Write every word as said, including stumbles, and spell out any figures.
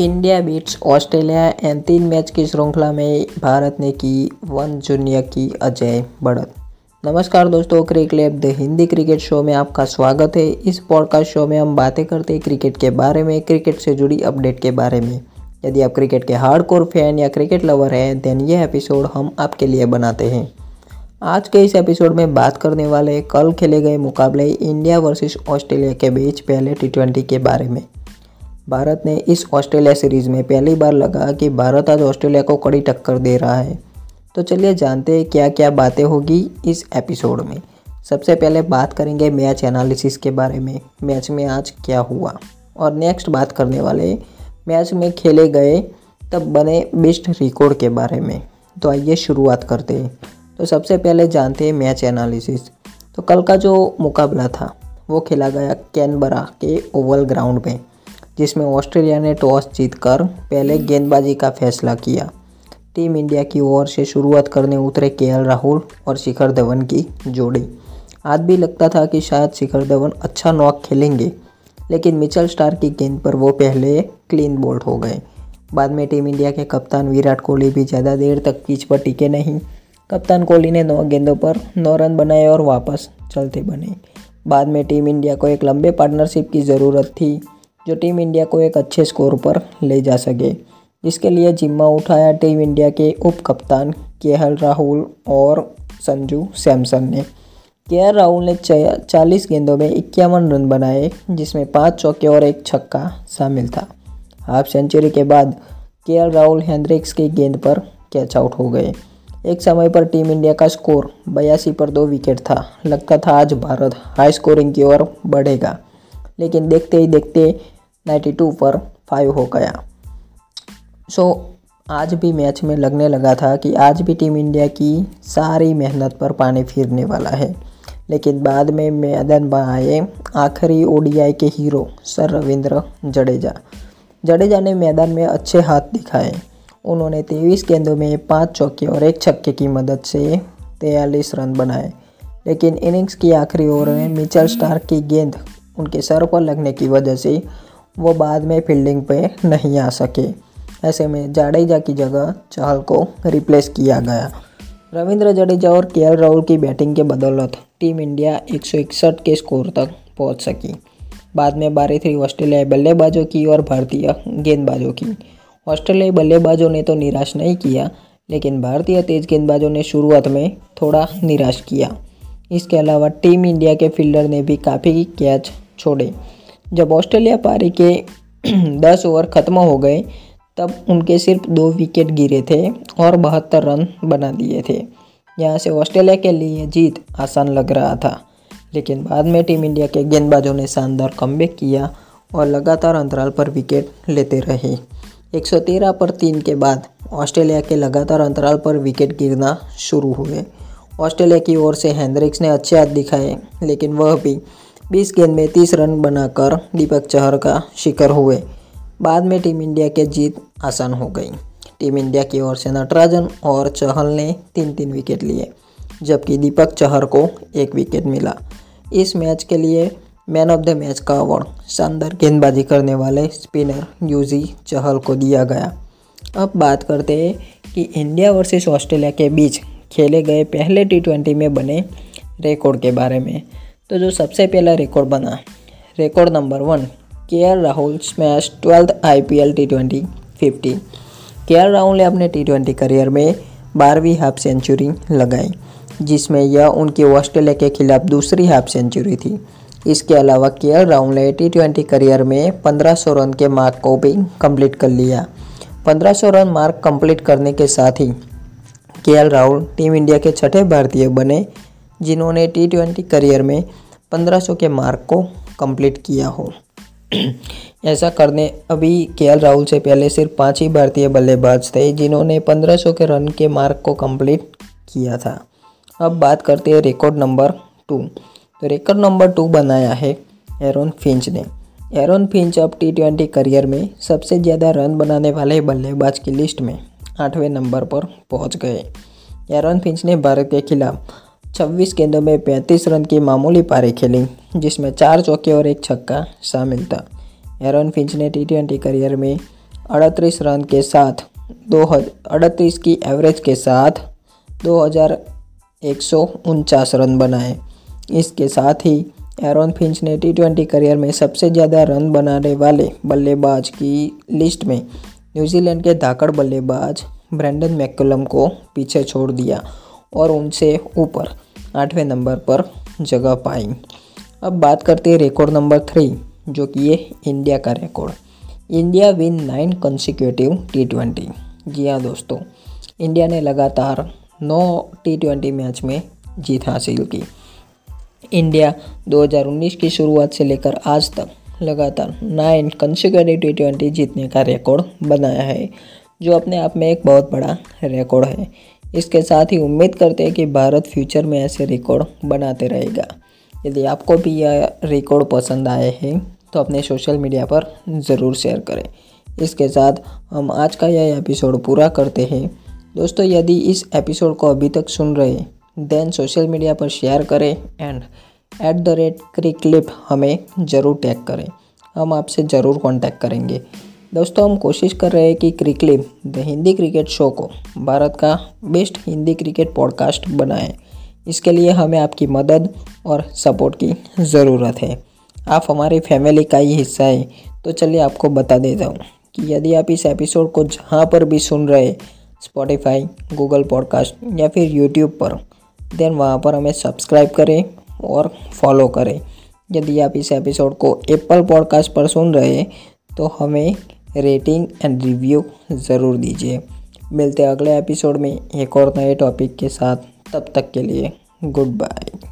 India beats Australia and तीन match की श्रृंखला में भारत ने की वन शून्य की अजय बढ़त। नमस्कार दोस्तों, CricLab the Hindi cricket show में आपका स्वागत है। इस पॉडकास्ट शो में हम बातें करते हैं क्रिकेट के बारे में, क्रिकेट से जुड़ी अपडेट के बारे में। यदि आप क्रिकेट के हार्डकोर फैन या क्रिकेट लवर हैं देन यह एपिसोड हम आपके लिए बनाते हैं। आज के इस एपिसोड में बात करने वाले कल खेले गए मुकाबले इंडिया वर्सेस ऑस्ट्रेलिया के बीच पहले टी ट्वेंटी के बारे में। भारत ने इस ऑस्ट्रेलिया सीरीज़ में पहली बार लगा कि भारत आज ऑस्ट्रेलिया को कड़ी टक्कर दे रहा है। तो चलिए जानते हैं क्या क्या बातें होगी इस एपिसोड में। सबसे पहले बात करेंगे मैच एनालिसिस के बारे में, मैच में आज क्या हुआ। और नेक्स्ट बात करने वाले मैच में खेले गए तब बने बेस्ट रिकॉर्ड के बारे में। तो आइए शुरुआत करते हैं। तो सबसे पहले जानते हैं मैच एनालिसिस। तो कल का जो मुकाबला था वो खेला गया कैनबरा के ओवल ग्राउंड में, जिसमें ऑस्ट्रेलिया ने टॉस जीतकर पहले गेंदबाजी का फैसला किया। टीम इंडिया की ओर से शुरुआत करने उतरे केएल राहुल और शिखर धवन की जोड़ी। आज भी लगता था कि शायद शिखर धवन अच्छा नॉक खेलेंगे, लेकिन मिचेल स्टार्क की गेंद पर वो पहले क्लीन बोल्ड हो गए। बाद में टीम इंडिया के कप्तान विराट कोहली भी ज़्यादा देर तक पिच पर टिके नहीं। कप्तान कोहली ने नौ गेंदों पर नौ रन बनाए और वापस चलते बने। बाद में टीम इंडिया को एक लंबे पार्टनरशिप की ज़रूरत थी जो टीम इंडिया को एक अच्छे स्कोर पर ले जा सके, जिसके लिए जिम्मा उठाया टीम इंडिया के उप कप्तान केएल राहुल और संजू सैमसन ने। केएल राहुल ने चालीस गेंदों में इक्यावन रन बनाए, जिसमें पाँच चौके और एक छक्का शामिल था। हाफ सेंचुरी के बाद केएल राहुल हेनरिक्स की गेंद पर कैच आउट हो गए। एक समय पर टीम इंडिया का स्कोर बयासी पर दो विकेट था। लगता था आज भारत हाई स्कोरिंग की ओर बढ़ेगा, लेकिन देखते ही देखते बानवे पर फाइव हो गया। सो आज भी मैच में लगने लगा था कि आज भी टीम इंडिया की सारी मेहनत पर पानी फिरने वाला है, लेकिन बाद में मैदान में आए आखिरी ओडीआई के हीरो सर रविंद्र जडेजा जडेजा ने मैदान में अच्छे हाथ दिखाए। उन्होंने तेईस गेंदों में पाँच चौके और एक छक्के की मदद से तैंतालीस रन बनाए, लेकिन इनिंग्स की आखिरी ओवर में मिचेल स्टार्क की गेंद उनके सर पर लगने की वजह से वो बाद में फील्डिंग पे नहीं आ सके। ऐसे में जडेजा की जगह चहल को रिप्लेस किया गया। रविंद्र जडेजा और केएल राहुल की बैटिंग के बदौलत टीम इंडिया एक सौ इकसठ के स्कोर तक पहुँच सकी। बाद में बारी थी ऑस्ट्रेलियाई बल्लेबाजों की और भारतीय गेंदबाजों की। ऑस्ट्रेलियाई बल्लेबाजों ने तो निराश नहीं किया, लेकिन भारतीय तेज गेंदबाजों ने शुरुआत में थोड़ा निराश किया। इसके अलावा टीम इंडिया के फील्डर ने भी काफ़ी कैच छोड़े। जब ऑस्ट्रेलिया पारी के दस ओवर खत्म हो गए तब उनके सिर्फ दो विकेट गिरे थे और बहत्तर रन बना दिए थे। यहाँ से ऑस्ट्रेलिया के लिए जीत आसान लग रहा था, लेकिन बाद में टीम इंडिया के गेंदबाजों ने शानदार कमबैक किया और लगातार अंतराल पर विकेट लेते रहे। एक सौ तेरह पर तीन के बाद ऑस्ट्रेलिया के लगातार अंतराल पर विकेट गिरना शुरू हुए। ऑस्ट्रेलिया की ओर से हेनरिक्स ने अच्छे हाथ दिखाए, लेकिन वह भी बीस गेंद में तीस रन बनाकर दीपक चहर का शिकार हुए। बाद में टीम इंडिया के जीत आसान हो गई। टीम इंडिया की ओर से नटराजन और चहल ने तीन तीन विकेट लिए, जबकि दीपक चहर को एक विकेट मिला। इस मैच के लिए मैन ऑफ द मैच का अवार्ड शानदार गेंदबाजी करने वाले स्पिनर यूजी चहल को दिया गया। अब बात करते हैं कि इंडिया वर्सेस ऑस्ट्रेलिया के बीच खेले गए पहले टी ट्वेंटी में बने रिकॉर्ड के बारे में। तो जो सबसे पहला रिकॉर्ड बना, record number one, KL Rahul smash twelfth IPL T twenty fifty. KL Rahul ने अपने टी ट्वेंटी करियर में बारहवीं हाफ सेंचुरी लगाई, जिसमें यह उनकी ऑस्ट्रेलिया के खिलाफ दूसरी हाफ सेंचुरी थी। इसके अलावा केएल राहुल ने टी ट्वेंटी करियर में पंद्रह सौ रन के मार्क को भी कंप्लीट कर लिया। पंद्रह सौ रन मार्क कंप्लीट करने के साथ ही केएल राहुल टीम इंडिया के छठे भारतीय बने जिन्होंने टी ट्वेंटी करियर में पंद्रह सौ के मार्क को कंप्लीट किया हो। ऐसा करने अभी केएल राहुल से पहले सिर्फ पाँच ही भारतीय बल्लेबाज थे जिन्होंने पंद्रह सौ के रन के मार्क को कंप्लीट किया था। अब बात करते हैं रिकॉर्ड नंबर टू। तो रिकॉर्ड नंबर टू बनाया है एरोन फिंच ने। एरोन फिंच अब टी ट्वेंटी करियर में सबसे ज़्यादा रन बनाने वाले बल्लेबाज की लिस्ट में आठवें नंबर पर पहुंच गए। एरोन फिंच ने भारत के खिलाफ छब्बीस गेंदों में पैंतीस रन की मामूली पारी खेली, जिसमें चार चौके और एक छक्का शामिल था। एरोन फिंच ने टी ट्वेंटी करियर में अड़तीस रन के साथ दो अड़तीस की एवरेज के साथ दो हज़ार एक सौ उनचास रन बनाए। इसके साथ ही एरॉन फिंच ने टी ट्वेंटी करियर में सबसे ज़्यादा रन बनाने वाले बल्लेबाज की लिस्ट में न्यूजीलैंड के धाकड़ बल्लेबाज ब्रेंडन मैककलम को पीछे छोड़ दिया और उनसे ऊपर आठवें नंबर पर जगह पाई। अब बात करते हैं रिकॉर्ड नंबर थ्री, जो कि ये इंडिया का record. India win nine consecutive T twenty. जी हाँ दोस्तों, इंडिया ने लगातार नौ टी ट्वेंटी मैच में जीत हासिल की। इंडिया दो हज़ार उन्नीस की शुरुआत से लेकर आज तक लगातार नाइन कंसिक्यूटिव टी ट्वेंटी जीतने का रिकॉर्ड बनाया है, जो अपने आप में एक बहुत बड़ा रिकॉर्ड है। इसके साथ ही उम्मीद करते हैं कि भारत फ्यूचर में ऐसे रिकॉर्ड बनाते रहेगा। यदि आपको भी यह रिकॉर्ड पसंद आए हैं तो अपने सोशल मीडिया पर ज़रूर शेयर करें। इसके साथ हम आज का यह एपिसोड पूरा करते हैं। दोस्तों, यदि इस एपिसोड को अभी तक सुन रहे हैं देन सोशल मीडिया पर शेयर करें एंड एट द रेट क्रिकलिप हमें ज़रूर टैग करें, हम आपसे ज़रूर कॉन्टैक्ट करेंगे। दोस्तों, हम कोशिश कर रहे हैं कि क्रिकलिप द हिंदी क्रिकेट शो को भारत का बेस्ट हिंदी क्रिकेट पॉडकास्ट बनाएं। इसके लिए हमें आपकी मदद और सपोर्ट की ज़रूरत है। आप हमारी फैमिली का ही हिस्सा है। तो चलिए आपको बता देता हूँ कि यदि आप इस एपिसोड को जहाँ पर भी सुन रहे, स्पॉटिफाई, गूगल पॉडकास्ट या फिर यूट्यूब पर, देन वहाँ पर हमें सब्सक्राइब करें और फॉलो करें। यदि आप इस एपिसोड को एप्पल पॉडकास्ट पर सुन रहे तो हमें रेटिंग एंड रिव्यू ज़रूर दीजिए। मिलते हैं अगले एपिसोड में एक और नए टॉपिक के साथ। तब तक के लिए गुड बाय।